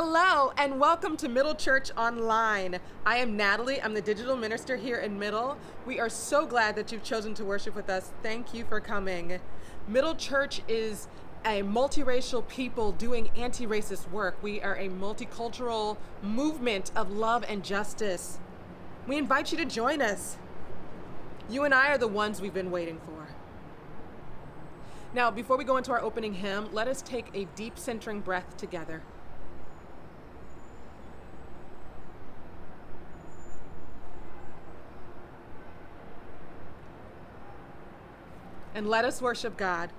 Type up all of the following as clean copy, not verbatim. Hello and welcome to Middle Church Online. I am Natalie. I'm the digital minister here in Middle. We are so glad that you've chosen to worship with us. Thank you for coming. Middle Church is a multiracial people doing anti-racist work. We are a multicultural movement of love and justice. We invite you to join us. You and I are the ones we've been waiting for. Now, before we go into our opening hymn, let us take a deep centering breath together. And let us worship God.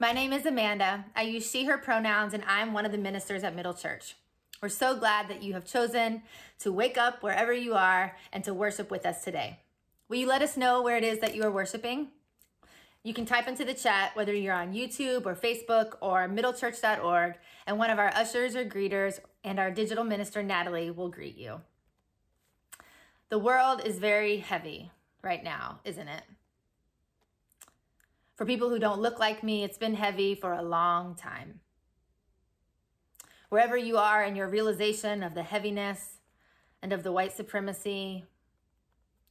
My name is Amanda. I use she, her pronouns, and I'm one of the ministers at Middle Church. We're so glad that you have chosen to wake up wherever you are and to worship with us today. Will you let us know where it is that you are worshiping? You can type into the chat whether you're on YouTube or Facebook or middlechurch.org, and one of our ushers or greeters and our digital minister, Natalie, will greet you. The world is very heavy right now, isn't it? For people who don't look like me, it's been heavy for a long time. Wherever you are in your realization of the heaviness and of the white supremacy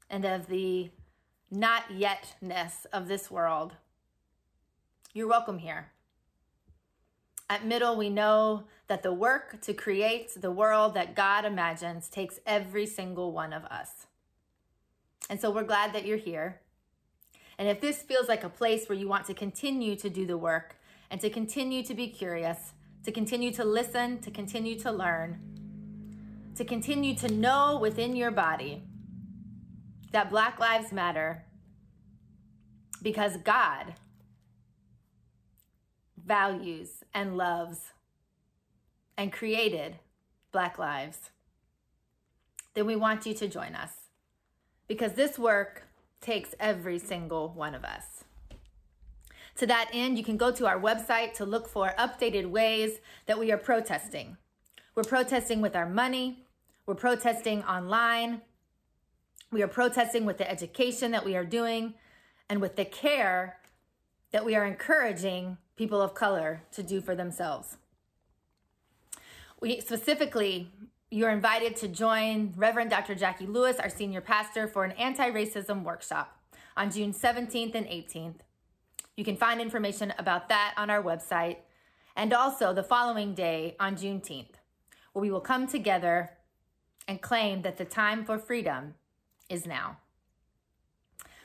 and of the not yetness of this world, you're welcome here. At Middle, we know that the work to create the world that God imagines takes every single one of us. And so we're glad that you're here. And if this feels like a place where you want to continue to do the work and to continue to be curious, to continue to listen, to continue to learn, to continue to know within your body that Black Lives Matter because God values and loves and created Black lives, then we want you to join us because this work takes every single one of us. To that end, you can go to our website to look for updated ways that we are protesting. We're protesting with our money. We're protesting online. We are protesting with the education that we are doing and with the care that we are encouraging people of color to do for themselves. We specifically, you're invited to join Reverend Dr. Jackie Lewis, our senior pastor, for an anti-racism workshop on June 17th and 18th. You can find information about that on our website, and also the following day on Juneteenth, where we will come together and claim that the time for freedom is now.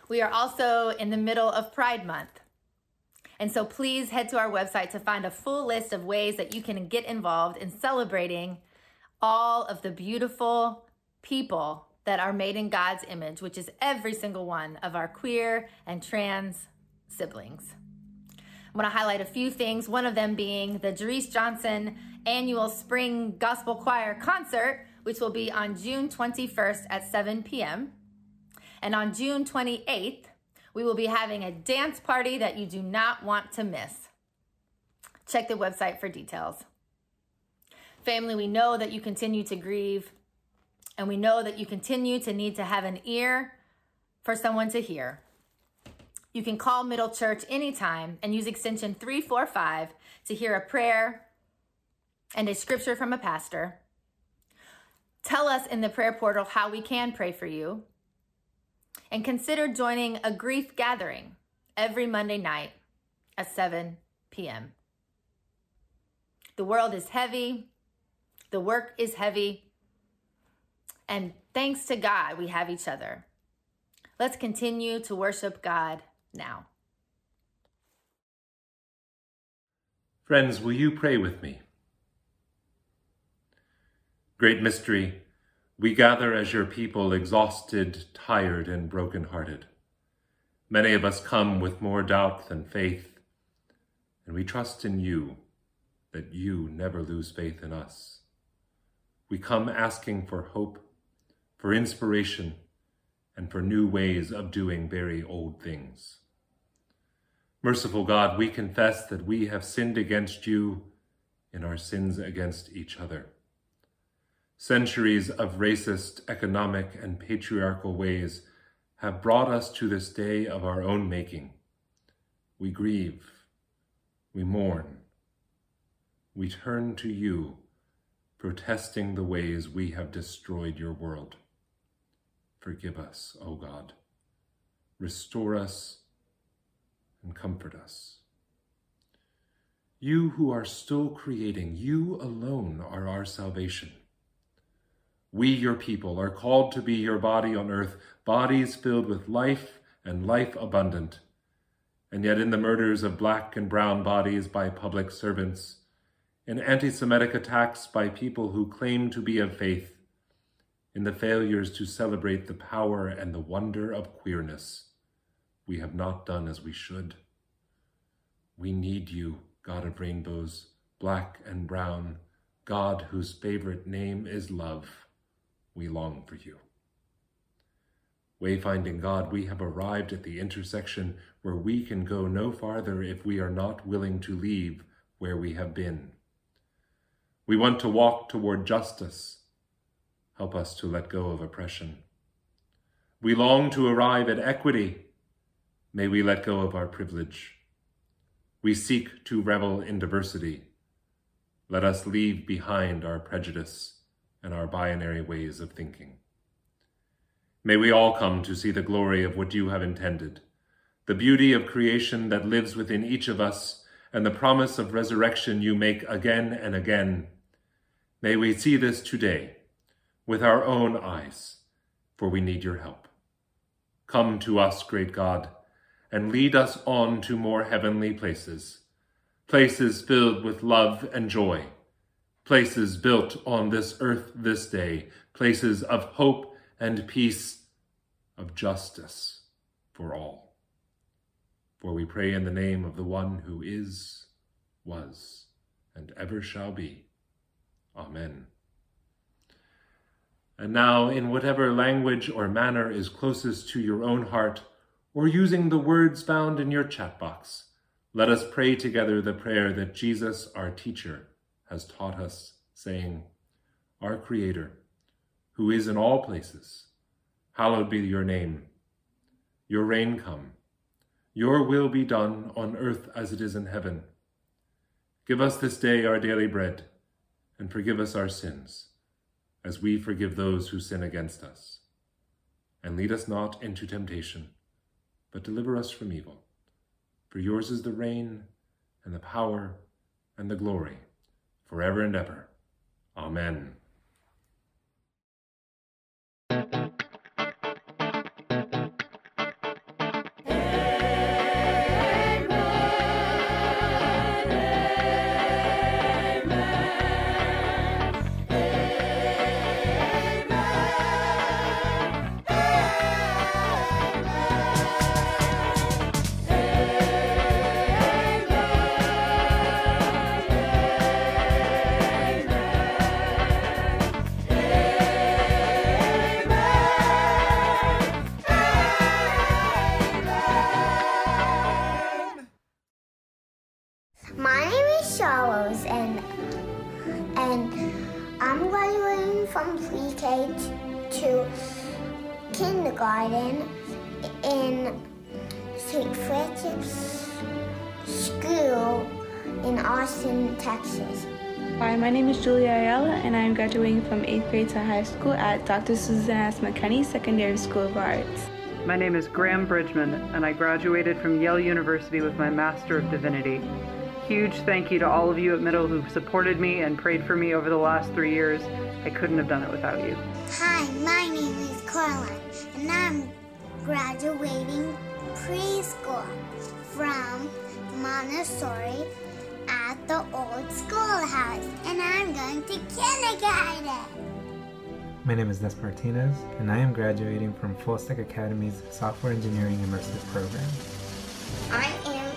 We are also in the middle of Pride Month, and so please head to our website to find a full list of ways that you can get involved in celebrating all of the beautiful people that are made in God's image, which is every single one of our queer and trans siblings. I'm going to highlight a few things, one of them being the Jerese Johnson annual Spring Gospel Choir concert, which will be on June 21st at 7 p.m. And on June 28th, we will be having a dance party that you do not want to miss. Check the website for details. Family, we know that you continue to grieve, and we know that you continue to need to have an ear for someone to hear. You can call Middle Church anytime and use extension 345 to hear a prayer and a scripture from a pastor. Tell us in the prayer portal how we can pray for you. And consider joining a grief gathering every Monday night at 7 p.m. The world is heavy. The work is heavy. And thanks to God, we have each other. Let's continue to worship God now. Friends, will you pray with me? Great mystery, we gather as your people, exhausted, tired, and brokenhearted. Many of us come with more doubt than faith, and we trust in you, that you never lose faith in us. We come asking for hope, for inspiration, and for new ways of doing very old things. Merciful God, we confess that we have sinned against you in our sins against each other. Centuries of racist, economic, and patriarchal ways have brought us to this day of our own making. We grieve, we mourn, we turn to you, protesting the ways we have destroyed your world. Forgive us, O God. Restore us and comfort us. You who are still creating, you alone are our salvation. We, your people, are called to be your body on earth, bodies filled with life and life abundant. And yet in the murders of black and brown bodies by public servants, in anti-Semitic attacks by people who claim to be of faith, in the failures to celebrate the power and the wonder of queerness, we have not done as we should. We need you, God of rainbows, black and brown, God whose favorite name is love. We long for you. Wayfinding God, we have arrived at the intersection where we can go no farther if we are not willing to leave where we have been. We want to walk toward justice. Help us to let go of oppression. We long to arrive at equity. May we let go of our privilege. We seek to revel in diversity. Let us leave behind our prejudice and our binary ways of thinking. May we all come to see the glory of what you have intended, the beauty of creation that lives within each of us, and the promise of resurrection you make again and again. May we see this today with our own eyes, for we need your help. Come to us, great God, and lead us on to more heavenly places, places filled with love and joy, places built on this earth this day, places of hope and peace, of justice for all. For we pray in the name of the one who is, was, and ever shall be. Amen. And now, in whatever language or manner is closest to your own heart, or using the words found in your chat box, let us pray together the prayer that Jesus, our teacher, has taught us, saying, Our Creator, who is in all places, hallowed be your name. Your reign come, Your will be done on earth as it is in heaven. Give us this day our daily bread, and forgive us our sins, as we forgive those who sin against us. And lead us not into temptation, but deliver us from evil. For yours is the reign, and the power, and the glory, forever and ever. Amen. Garden in St. Francis School in Austin, Texas. Hi, my name is Julia Ayala, and I am graduating from 8th grade to high school at Dr. Susan S. McKinney Secondary School of Arts. My name is Graham Bridgman, and I graduated from Yale University with my Master of Divinity. Huge thank you to all of you at Middle who supported me and prayed for me over the last 3 years. I couldn't have done it without you. Hi, my name is Carla, and I'm graduating preschool from Montessori at the old schoolhouse, and I'm going to kindergarten. My name is Nes Martinez, and I am graduating from Full Stack Academy's Software Engineering Immersive Program. I am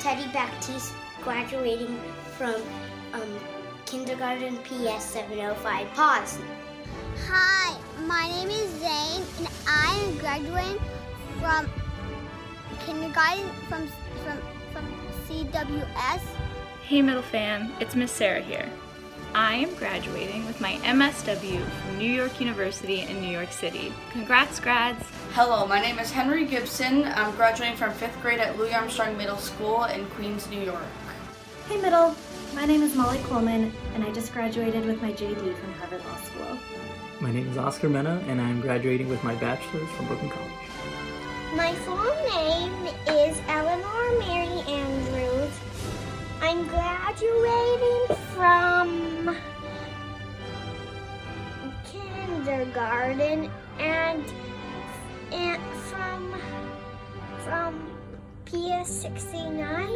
Teddy Baptiste, graduating from kindergarten PS 705 Pause. Hi, my name is Zane, and I am graduating from kindergarten from CWS. Hey, Middle fam, it's Miss Sarah here. I am graduating with my MSW from New York University in New York City. Congrats, grads. Hello, my name is Henry Gibson. I'm graduating from 5th grade at Louis Armstrong Middle School in Queens, New York. Hey, Middle. My name is Molly Coleman, and I just graduated with my JD from Harvard Law School. My name is Oscar Mena, and I'm graduating with my bachelor's from Brooklyn College. My full name is Eleanor Mary Andrews. I'm graduating from kindergarten and from PS 69.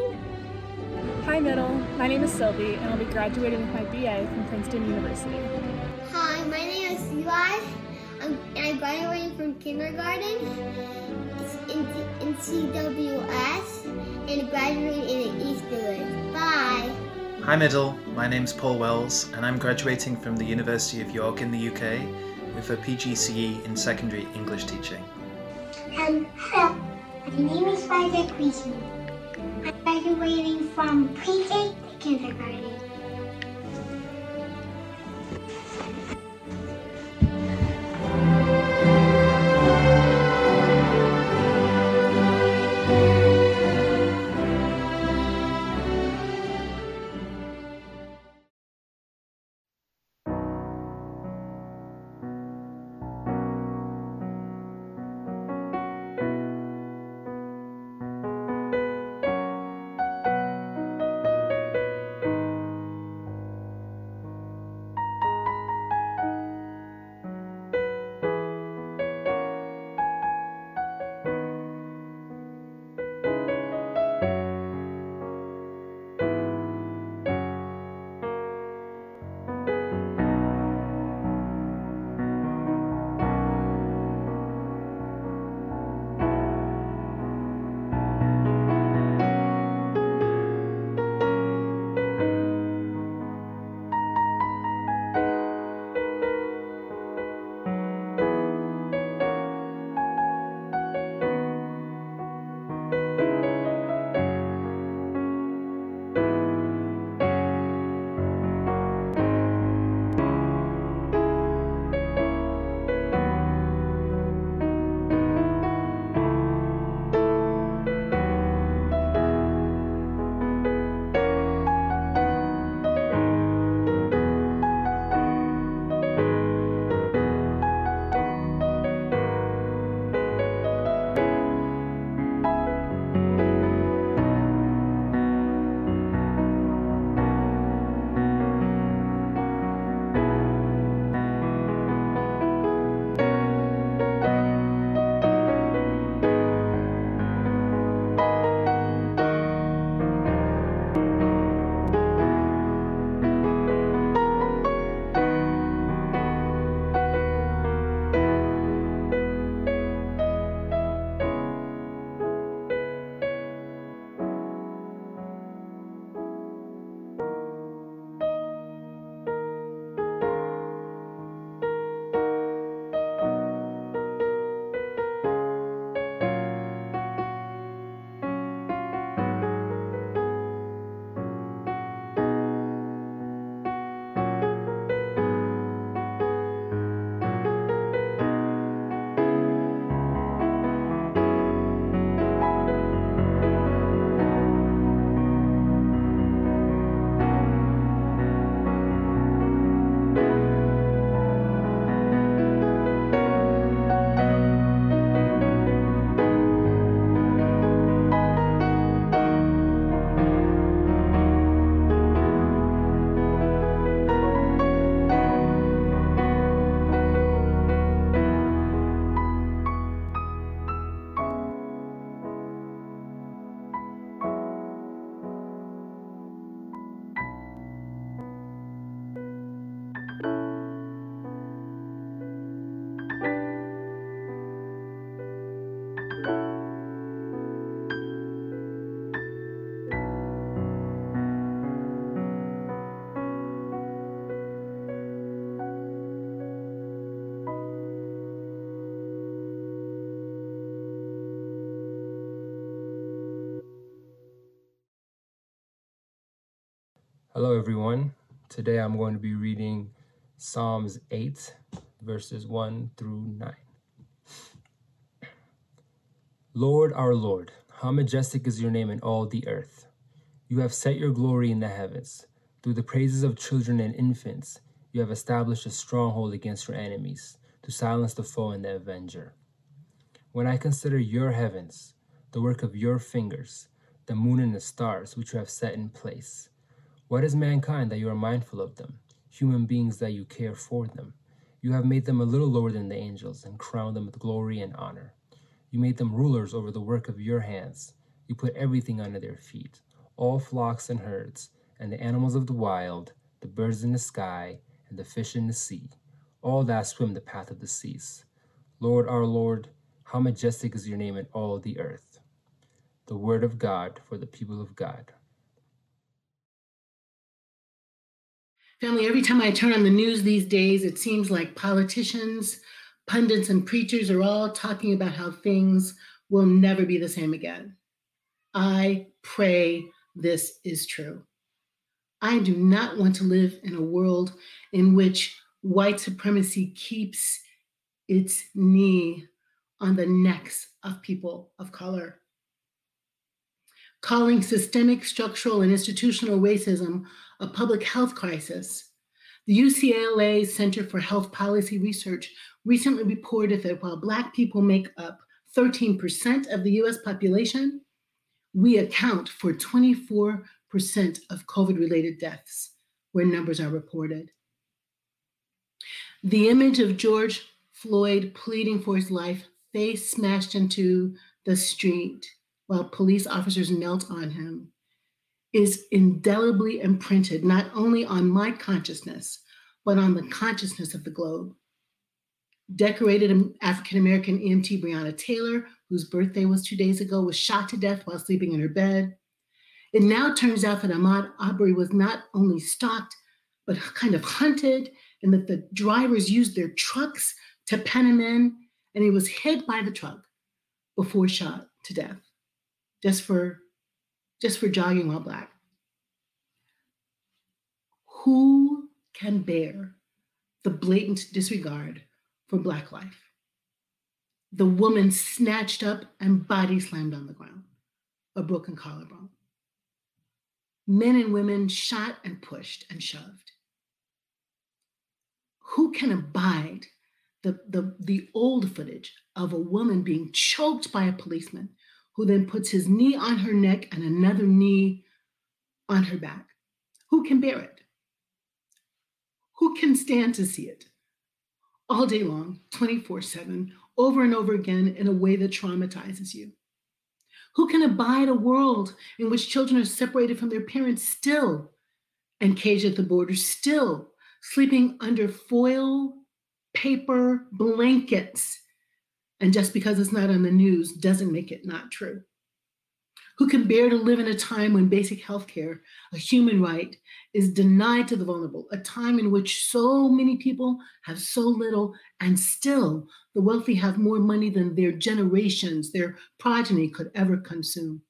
Hi, Middle. My name is Sylvie, and I'll be graduating with my BA from Princeton University. Hi, my name is Levi, and I'm graduating from kindergarten in CWS, and graduating in Eastwood. Bye! Hi, Middle. My name's Paul Wells, and I'm graduating from the University of York in the UK with a PGCE in secondary English teaching. Hello. My name is Isaac Reesman. I'm graduating from pre-K to kindergarten. Hello everyone. Today I'm going to be reading Psalms 8, verses 1 through 9. Lord, our Lord, how majestic is your name in all the earth. You have set your glory in the heavens. Through the praises of children and infants, you have established a stronghold against your enemies, to silence the foe and the avenger. When I consider your heavens, the work of your fingers, the moon and the stars which you have set in place, what is mankind that you are mindful of them, human beings that you care for them? You have made them a little lower than the angels and crowned them with glory and honor. You made them rulers over the work of your hands. You put everything under their feet, all flocks and herds, and the animals of the wild, the birds in the sky, and the fish in the sea, all that swim the path of the seas. Lord, our Lord, how majestic is your name in all the earth. The word of God for the people of God. Family, every time I turn on the news these days, it seems like politicians, pundits, and preachers are all talking about how things will never be the same again. I pray this is true. I do not want to live in a world in which white supremacy keeps its knee on the necks of people of color. Calling systemic, structural, and institutional racism a public health crisis. The UCLA Center for Health Policy Research recently reported that while Black people make up 13% of the US population, we account for 24% of COVID-related deaths, where numbers are reported. The image of George Floyd pleading for his life, face smashed into the street, while police officers knelt on him, is indelibly imprinted not only on my consciousness, but on the consciousness of the globe. Decorated African-American EMT Breonna Taylor, whose birthday was 2 days ago, was shot to death while sleeping in her bed. It now turns out that Ahmaud Arbery was not only stalked, but kind of hunted, and that the drivers used their trucks to pen him in, and he was hit by the truck before shot to death. Just for jogging while Black. Who can bear the blatant disregard for Black life? The woman snatched up and body slammed on the ground, a broken collarbone. Men and women shot and pushed and shoved. Who can abide the old footage of a woman being choked by a policeman, who then puts his knee on her neck and another knee on her back? Who can bear it? Who can stand to see it? All day long, 24/7, over and over again in a way that traumatizes you. Who can abide a world in which children are separated from their parents still, and caged at the border still, sleeping under foil, paper, blankets? And just because it's not on the news doesn't make it not true. Who can bear to live in a time when basic health care, a human right, is denied to the vulnerable, a time in which so many people have so little, and still the wealthy have more money than their generations, their progeny could ever consume?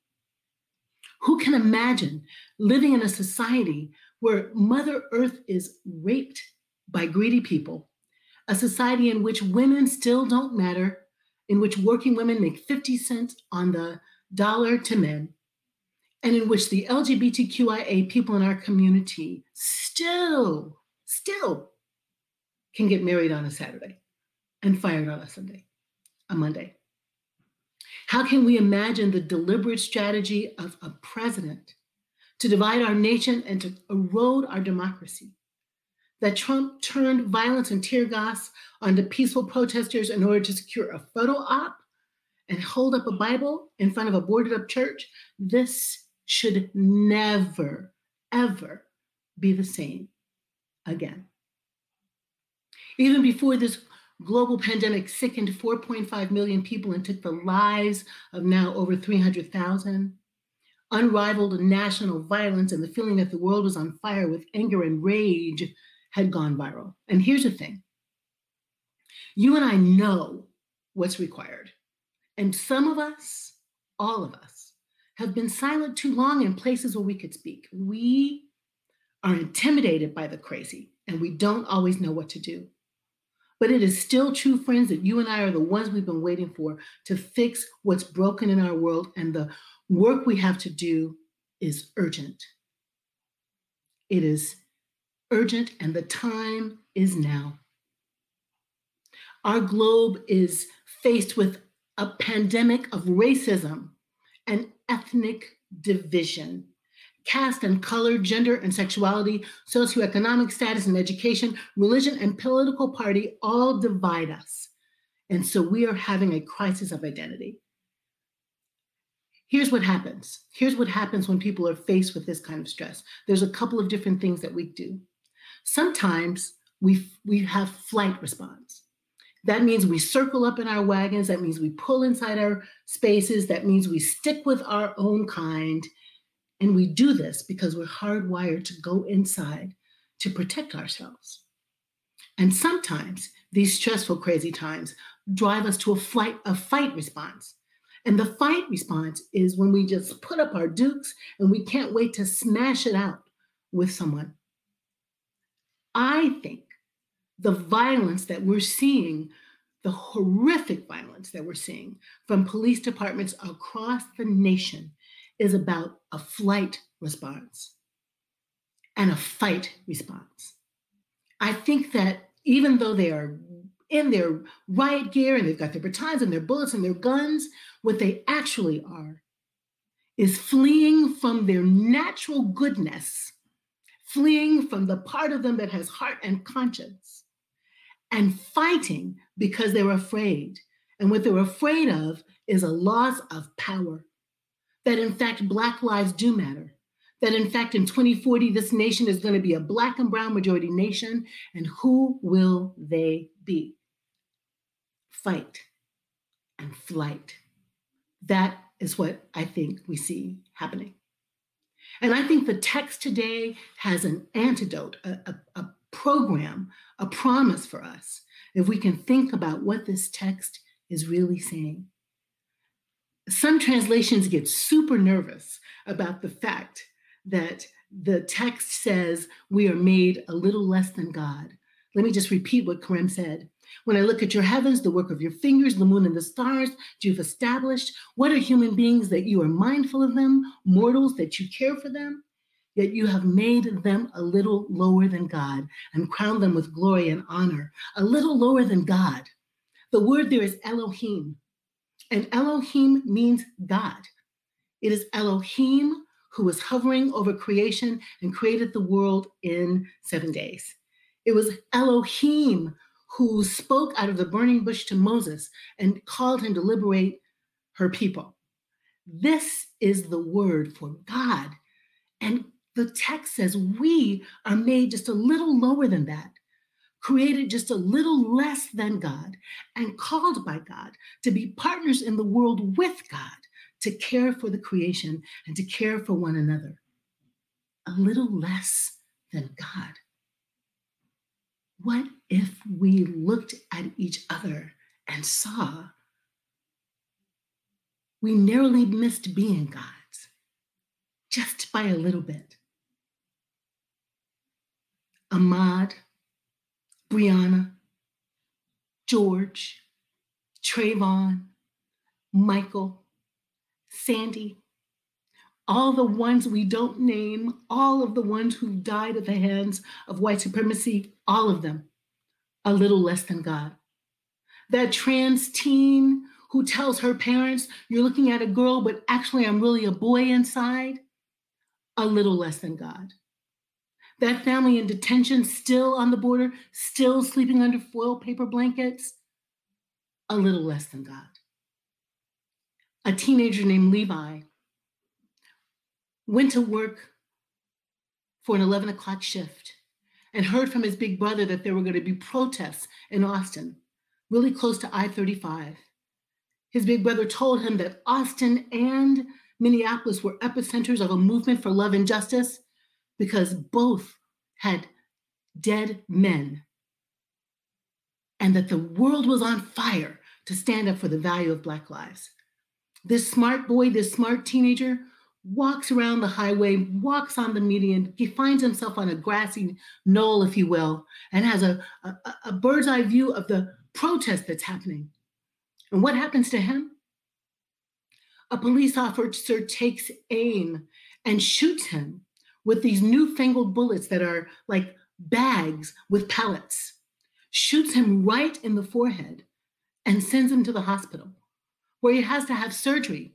Who can imagine living in a society where Mother Earth is raped by greedy people, a society in which women still don't matter, in which working women make 50 cents on the dollar to men, and in which the LGBTQIA people in our community still can get married on a Saturday and fired on a Monday? How can we imagine the deliberate strategy of a president to divide our nation and to erode our democracy? That Trump turned violence and tear gas onto peaceful protesters in order to secure a photo op and hold up a Bible in front of a boarded up church? This should never, ever be the same again. Even before this global pandemic sickened 4.5 million people and took the lives of now over 300,000, unrivaled national violence and the feeling that the world was on fire with anger and rage had gone viral. And here's the thing. You and I know what's required. And some of us, all of us, have been silent too long in places where we could speak. We are intimidated by the crazy, and we don't always know what to do. But it is still true, friends, that you and I are the ones we've been waiting for to fix what's broken in our world, and the work we have to do is urgent. It is urgent, and the time is now. Our globe is faced with a pandemic of racism and ethnic division. Caste and color, gender and sexuality, socioeconomic status and education, religion and political party all divide us. And so we are having a crisis of identity. Here's what happens. Here's what happens when people are faced with this kind of stress. There's a couple of different things that we do. Sometimes we have flight response. That means we circle up in our wagons. That means we pull inside our spaces. That means we stick with our own kind. And we do this because we're hardwired to go inside to protect ourselves. And sometimes these stressful, crazy times drive us to a fight response. And the fight response is when we just put up our dukes and we can't wait to smash it out with someone. I think the violence that we're seeing, the horrific violence that we're seeing from police departments across the nation, is about a flight response and a fight response. I think that even though they are in their riot gear and they've got their batons and their bullets and their guns, what they actually are is fleeing from their natural goodness, fleeing from the part of them that has heart and conscience, and fighting because they're afraid. And what they're afraid of is a loss of power. That in fact, Black lives do matter. That in fact, in 2040, this nation is going to be a Black and brown majority nation. And who will they be? Fight and flight. That is what I think we see happening. And I think the text today has an antidote, a program, a promise for us, if we can think about what this text is really saying. Some translations get super nervous about the fact that the text says we are made a little less than God. Let me just repeat what Karem said. When I look at your heavens, the work of your fingers, the moon and the stars that you've established, what are human beings that you are mindful of them, mortals that you care for them? Yet you have made them a little lower than God and crowned them with glory and honor, a little lower than God. The word there is Elohim. And Elohim means God. It is Elohim who was hovering over creation and created the world in 7 days. It was Elohim who spoke out of the burning bush to Moses and called him to liberate her people. This is the word for God. And the text says we are made just a little lower than that, created just a little less than God, and called by God to be partners in the world with God, to care for the creation and to care for one another. A little less than God. What if we looked at each other and saw we narrowly missed being gods just by a little bit? Ahmad, Breonna, George, Trayvon, Michael, Sandy, all the ones we don't name, all of the ones who died at the hands of white supremacy, all of them, a little less than God. That trans teen who tells her parents, you're looking at a girl, but actually I'm really a boy inside, a little less than God. That family in detention, still on the border, still sleeping under foil paper blankets, a little less than God. A teenager named Levi went to work for an 11 o'clock shift and heard from his big brother that there were going to be protests in Austin, really close to I-35. His big brother told him that Austin and Minneapolis were epicenters of a movement for love and justice, because both had dead men, and that the world was on fire to stand up for the value of Black lives. This smart boy, this smart teenager walks around the highway, walks on the median. He finds himself on a grassy knoll, if you will, and has a bird's eye view of the protest that's happening. And what happens to him? A police officer takes aim and shoots him with these newfangled bullets that are like bags with pellets, shoots him right in the forehead and sends him to the hospital, where he has to have surgery,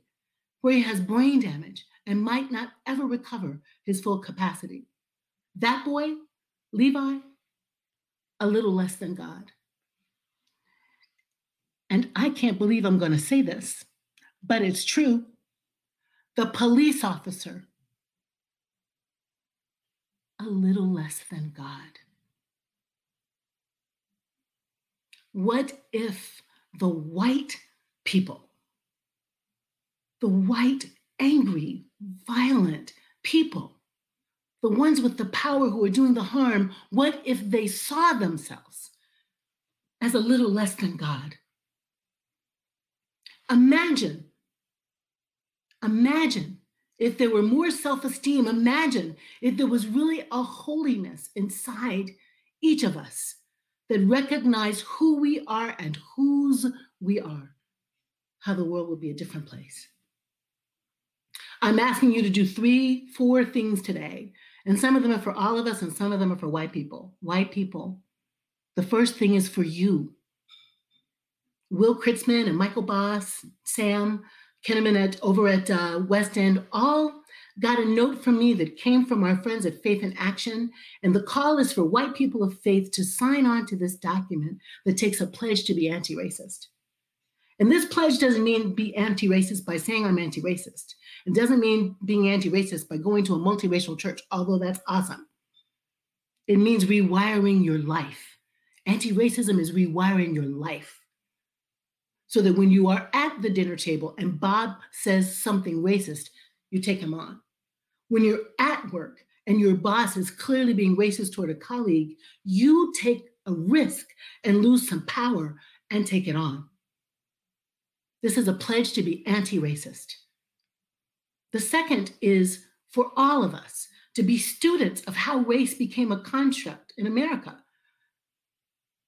where he has brain damage and might not ever recover his full capacity. That boy, Levi, a little less than God. And I can't believe I'm going to say this, but it's true. The police officer, a little less than God. What if the white people, the white, angry, violent people, the ones with the power who are doing the harm, what if they saw themselves as a little less than God? Imagine if there were more self-esteem. Imagine if there was really a holiness inside each of us that recognized who we are and whose we are, how the world would be a different place. I'm asking you to do 3-4 things today. And some of them are for all of us and some of them are for white people. White people. The first thing is for you. Will Kritzman and Michael Boss, Sam Keneman over at West End, all got a note from me that came from our friends at Faith in Action. And the call is for white people of faith to sign on to this document that takes a pledge to be anti-racist. And this pledge doesn't mean be anti-racist by saying I'm anti-racist. It doesn't mean being anti-racist by going to a multiracial church, although that's awesome. It means rewiring your life. Anti-racism is rewiring your life. So that when you are at the dinner table and Bob says something racist, you take him on. When you're at work and your boss is clearly being racist toward a colleague, you take a risk and lose some power and take it on. This is a pledge to be anti-racist. The second is for all of us to be students of how race became a construct in America.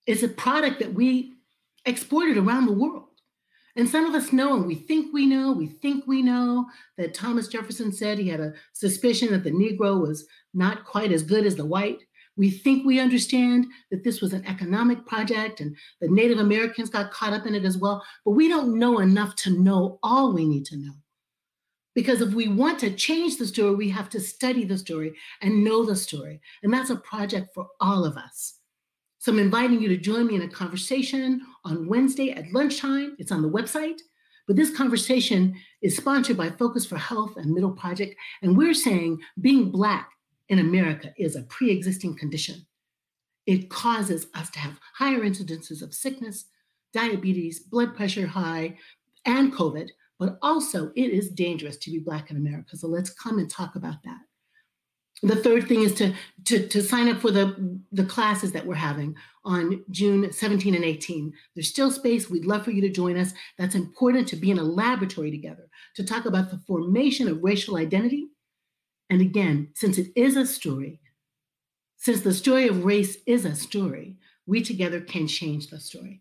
It's a product that we exported around the world. And some of us know, and we think we know that Thomas Jefferson said he had a suspicion that the Negro was not quite as good as the white. We think we understand that this was an economic project and the Native Americans got caught up in it as well, but we don't know enough to know all we need to know. Because if we want to change the story, we have to study the story and know the story. And that's a project for all of us. So I'm inviting you to join me in a conversation on Wednesday at lunchtime. It's on the website, but this conversation is sponsored by Focus for Health and Middle Project. And we're saying being Black in America is a pre-existing condition. It causes us to have higher incidences of sickness, diabetes, blood pressure high, and COVID, but also it is dangerous to be Black in America. So let's come and talk about that. The third thing is to sign up for the classes that we're having on June 17 and 18. There's still space. We'd love for you to join us. That's important to be in a laboratory together, to talk about the formation of racial identity. And again, since it is a story, since the story of race is a story, we together can change the story.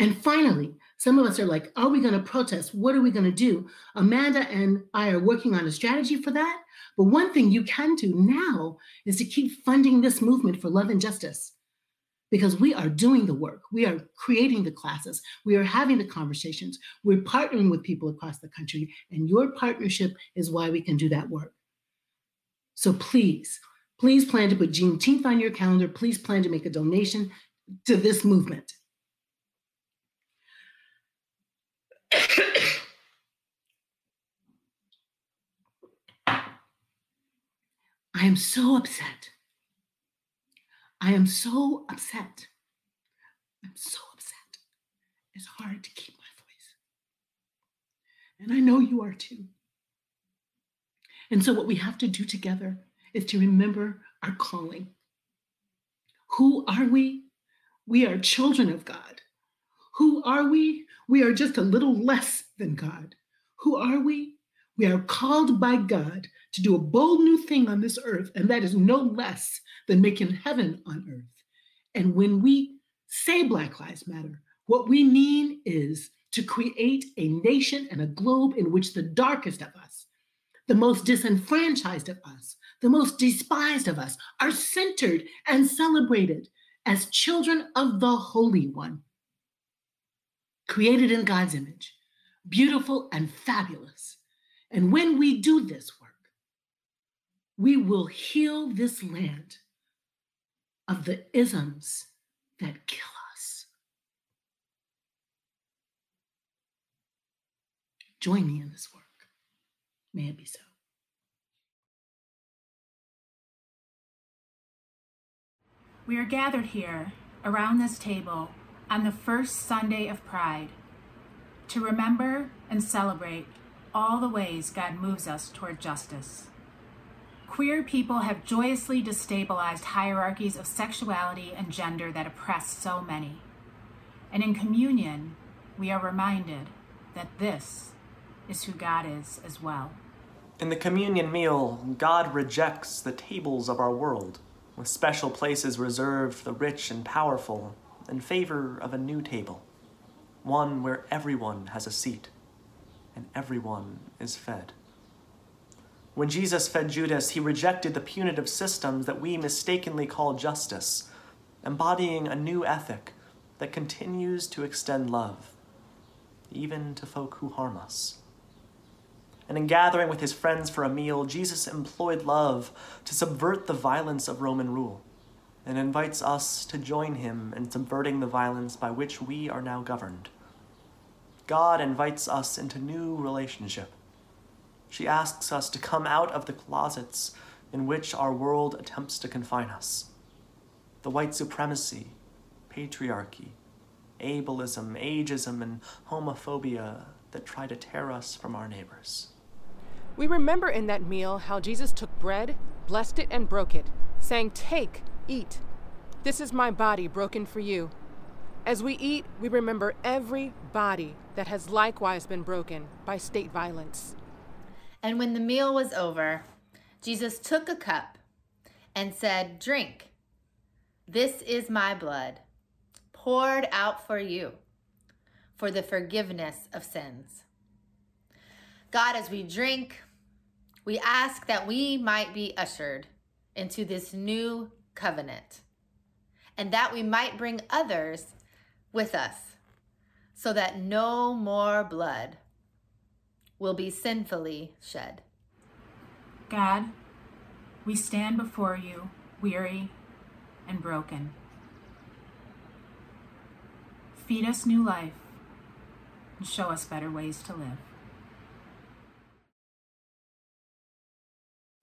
And finally, some of us are like, are we going to protest? What are we going to do? Amanda and I are working on a strategy for that. But one thing you can do now is to keep funding this movement for love and justice, because we are doing the work. We are creating the classes. We are having the conversations. We're partnering with people across the country, and your partnership is why we can do that work. So please plan to put Juneteenth on your calendar. Please plan to make a donation to this movement. I am so upset. I'm so upset. It's hard to keep my voice. And I know you are too. And so what we have to do together is to remember our calling. Who are we? We are children of God. Who are we? We are just a little less than God. Who are we? We are called by God to do a bold new thing on this earth, and that is no less than making heaven on earth. And when we say Black Lives Matter, what we mean is to create a nation and a globe in which the darkest of us, the most disenfranchised of us, the most despised of us are centered and celebrated as children of the Holy One, created in God's image, beautiful and fabulous. And when we do this work, we will heal this land of the isms that kill us. Join me in this work. May it be so. We are gathered here around this table on the first Sunday of Pride to remember and celebrate all the ways God moves us toward justice. Queer people have joyously destabilized hierarchies of sexuality and gender that oppress so many. And in communion, we are reminded that this is who God is as well. In the communion meal, God rejects the tables of our world, with special places reserved for the rich and powerful in favor of a new table, one where everyone has a seat and everyone is fed. When Jesus fed Judas, he rejected the punitive systems that we mistakenly call justice, embodying a new ethic that continues to extend love, even to folk who harm us. And in gathering with his friends for a meal, Jesus employed love to subvert the violence of Roman rule and invites us to join him in subverting the violence by which we are now governed. God invites us into new relationship. She asks us to come out of the closets in which our world attempts to confine us. The white supremacy, patriarchy, ableism, ageism, and homophobia that try to tear us from our neighbors. We remember in that meal how Jesus took bread, blessed it, and broke it, saying, "Take, eat. This is my body broken for you." As we eat, we remember every body that has likewise been broken by state violence. And when the meal was over, Jesus took a cup and said, "Drink. This is my blood, poured out for you, for the forgiveness of sins." God, as we drink, we ask that we might be ushered into this new covenant and that we might bring others with us so that no more blood will be sinfully shed. God, we stand before you weary and broken. Feed us new life and show us better ways to live.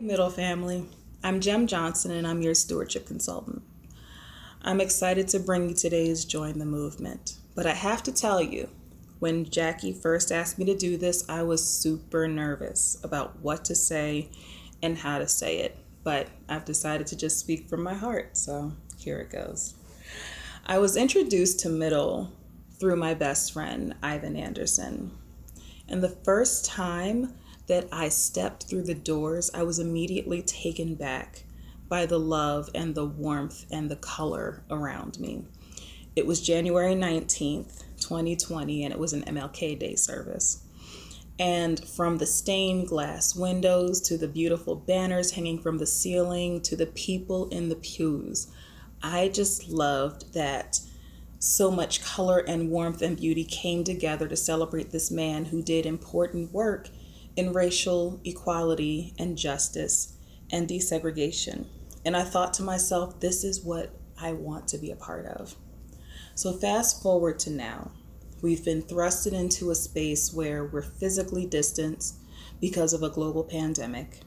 Middle family, I'm Jem Johnson and I'm your stewardship consultant. I'm excited to bring you today's Join the Movement, but I have to tell you, when Jackie first asked me to do this, I was super nervous about what to say and how to say it, but I've decided to just speak from my heart, so here it goes. I was introduced to Middle through my best friend, Ivan Anderson. And the first time that I stepped through the doors, I was immediately taken back by the love and the warmth and the color around me. It was January 19th, 2020, and it was an MLK Day service. And from the stained glass windows to the beautiful banners hanging from the ceiling to the people in the pews, I just loved that so much color and warmth and beauty came together to celebrate this man who did important work in racial equality and justice and desegregation. And I thought to myself, this is what I want to be a part of. So fast forward to now, we've been thrusted into a space where we're physically distanced because of a global pandemic.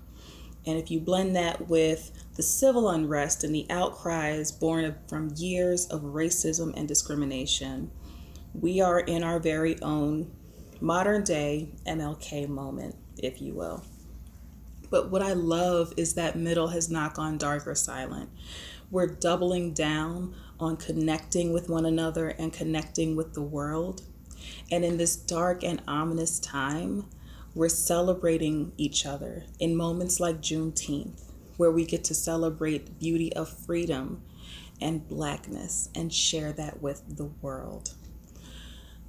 And if you blend that with the civil unrest and the outcries born from years of racism and discrimination, we are in our very own modern day MLK moment, if you will. But what I love is that Middle has not gone dark or silent. We're doubling down on connecting with one another and connecting with the world. And in this dark and ominous time, we're celebrating each other in moments like Juneteenth, where we get to celebrate beauty of freedom and Blackness and share that with the world.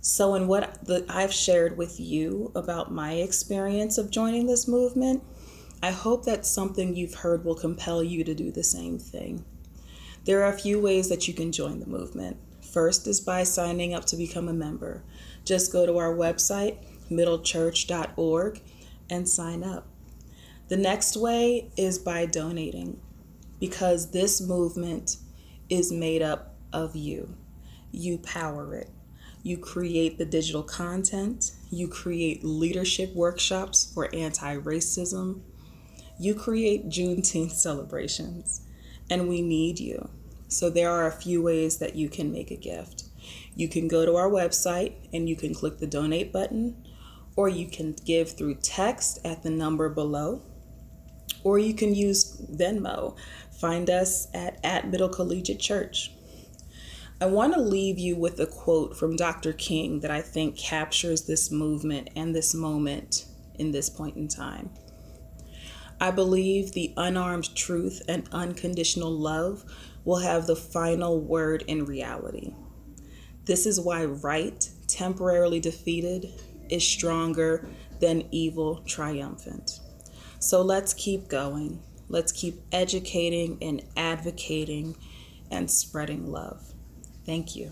So in what I've shared with you about my experience of joining this movement, I hope that something you've heard will compel you to do the same thing. There are a few ways that you can join the movement. First is by signing up to become a member. Just go to our website, middlechurch.org, and sign up. The next way is by donating, because this movement is made up of you. You power it. You create the digital content. You create leadership workshops for anti-racism. You create Juneteenth celebrations, and we need you. So there are a few ways that you can make a gift. You can go to our website and you can click the donate button, or you can give through text at the number below, or you can use Venmo. Find us at Middle Collegiate Church. I want to leave you with a quote from Dr. King that I think captures this movement and this moment in this point in time. I believe the unarmed truth and unconditional love will have the final word in reality. This is why right, temporarily defeated, is stronger than evil, triumphant. So let's keep going. Let's keep educating and advocating and spreading love. Thank you.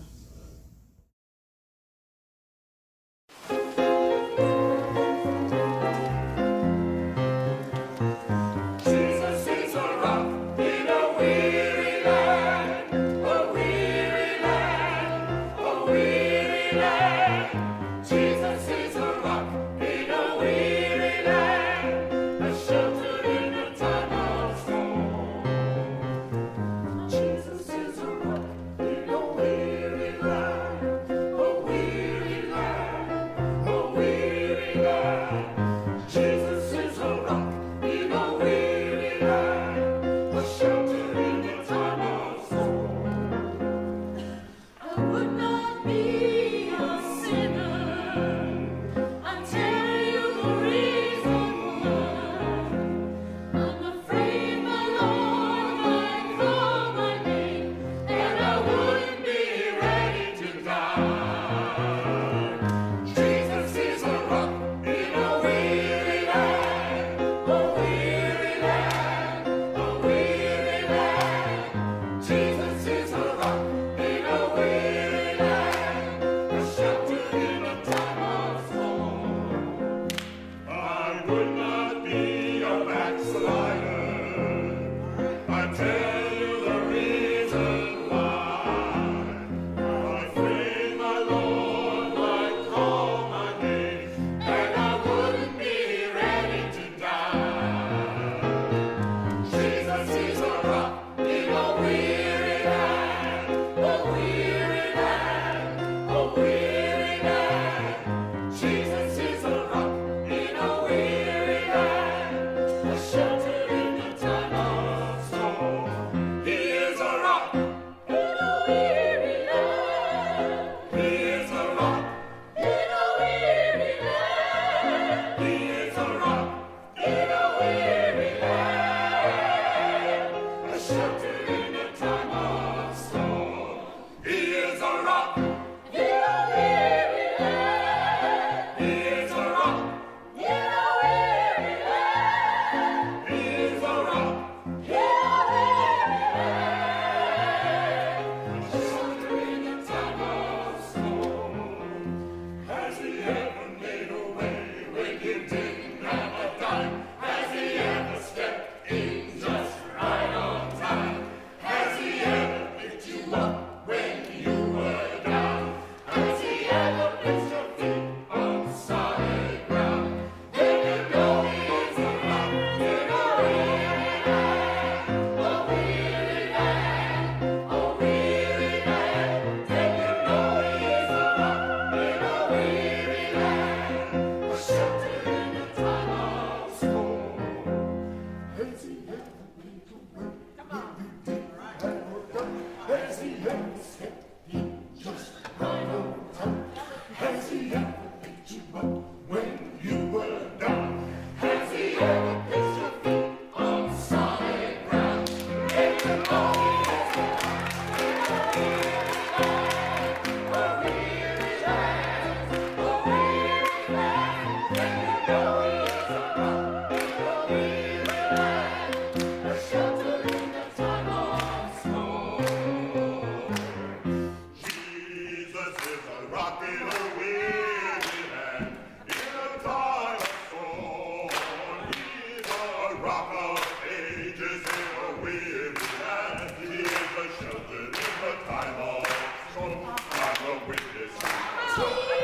rock of ages in a weary land. He is a shelter in the time of storm. I'm a witness.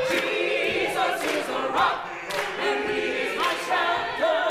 Jesus is a rock, and he is my shelter.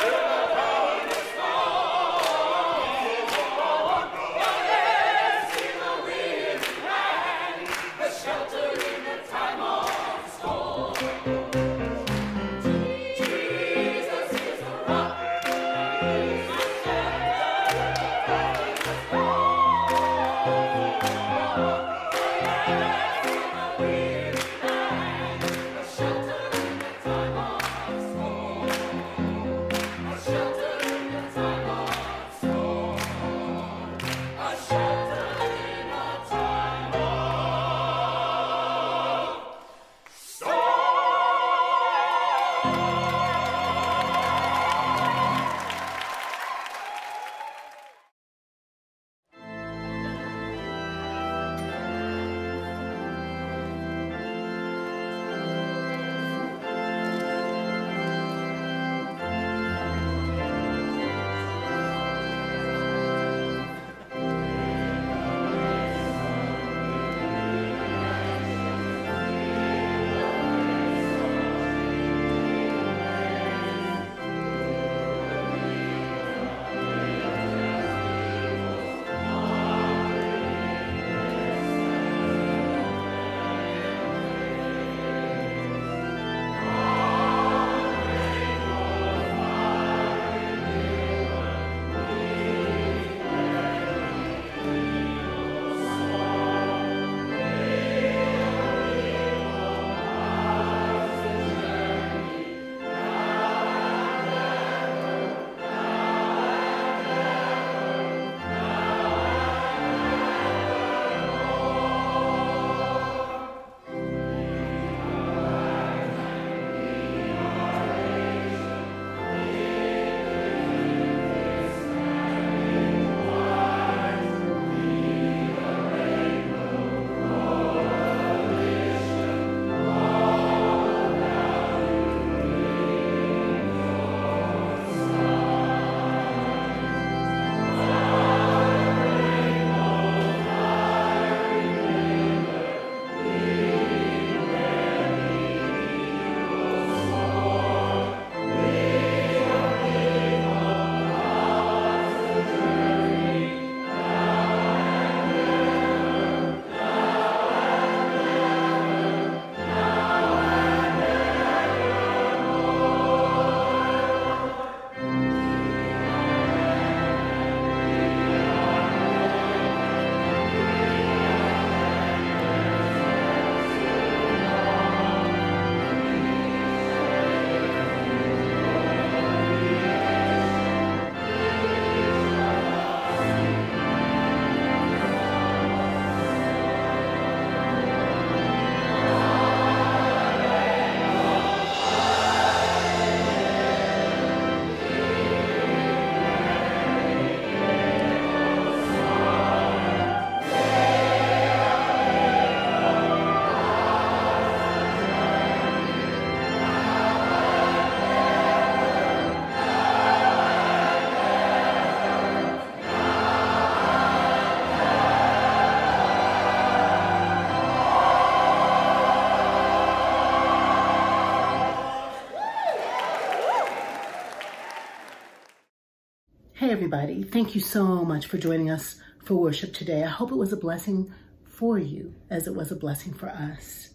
Hey everybody, thank you so much for joining us for worship today. I hope it was a blessing for you as it was a blessing for us.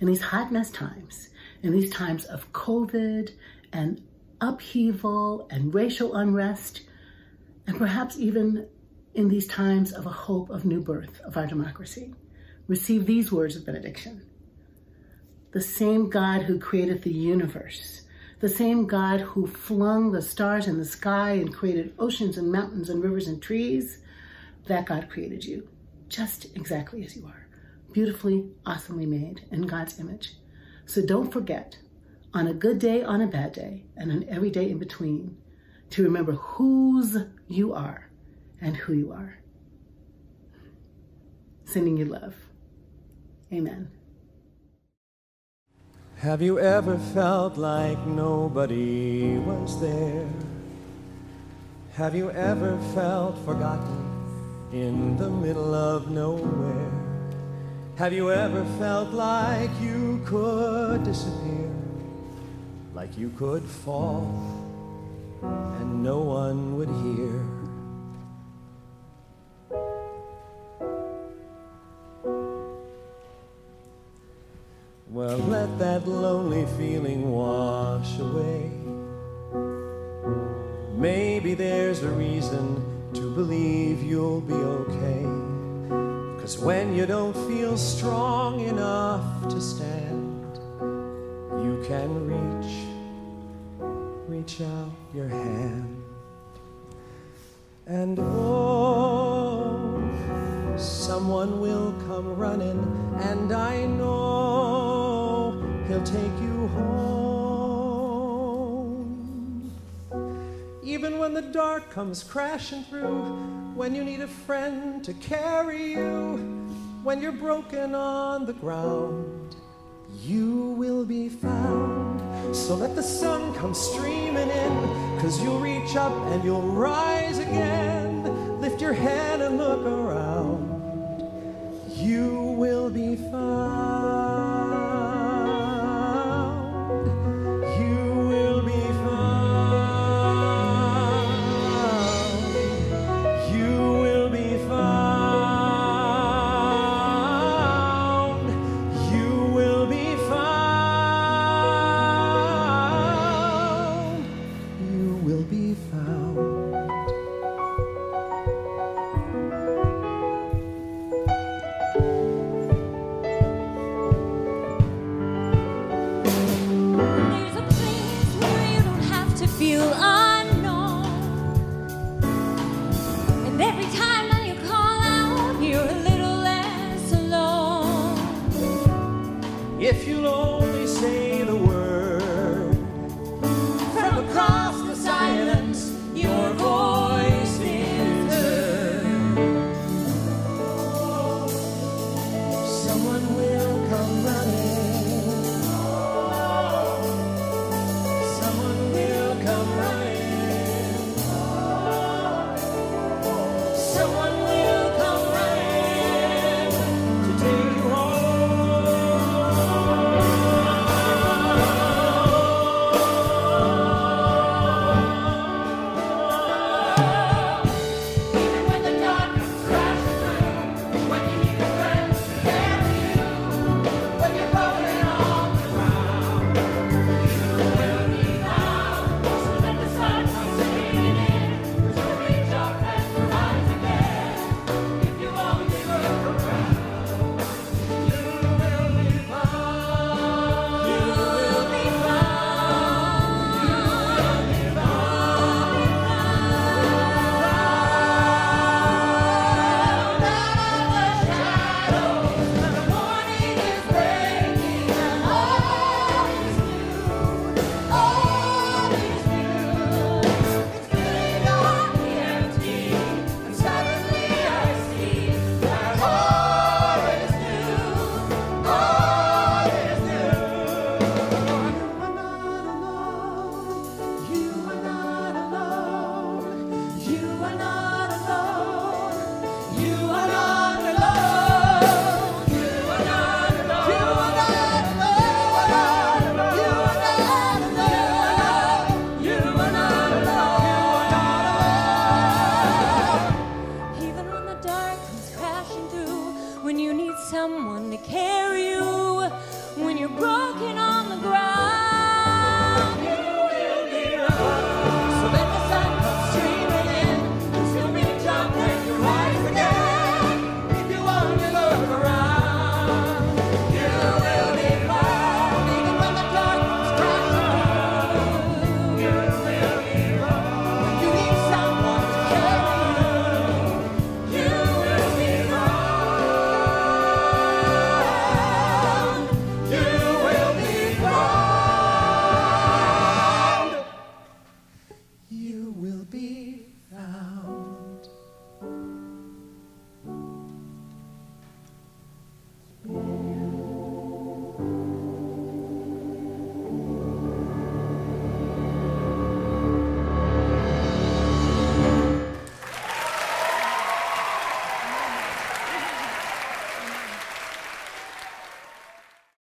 In these hot mess times, in these times of COVID and upheaval and racial unrest, and perhaps even in these times of a hope of new birth of our democracy, receive these words of benediction. The same God who created the universe, the same God who flung the stars in the sky and created oceans and mountains and rivers and trees, that God created you just exactly as you are, beautifully, awesomely made in God's image. So don't forget, on a good day, on a bad day, and on every day in between, to remember whose you are and who you are. Sending you love. Amen. Have you ever felt like nobody was there? Have you ever felt forgotten in the middle of nowhere? Have you ever felt like you could disappear? Like you could fall and no one would hear? Well, let that lonely feeling wash away. Maybe there's a reason to believe you'll be okay. 'Cause when you don't feel strong enough to stand, you can reach out your hand. And oh, someone will come running, and I know he'll take you home. Even when the dark comes crashing through, when you need a friend to carry you, when you're broken on the ground, you will be found. So let the sun come streaming in, 'cause you'll reach up and you'll rise again. Lift your head and look around. You will be found.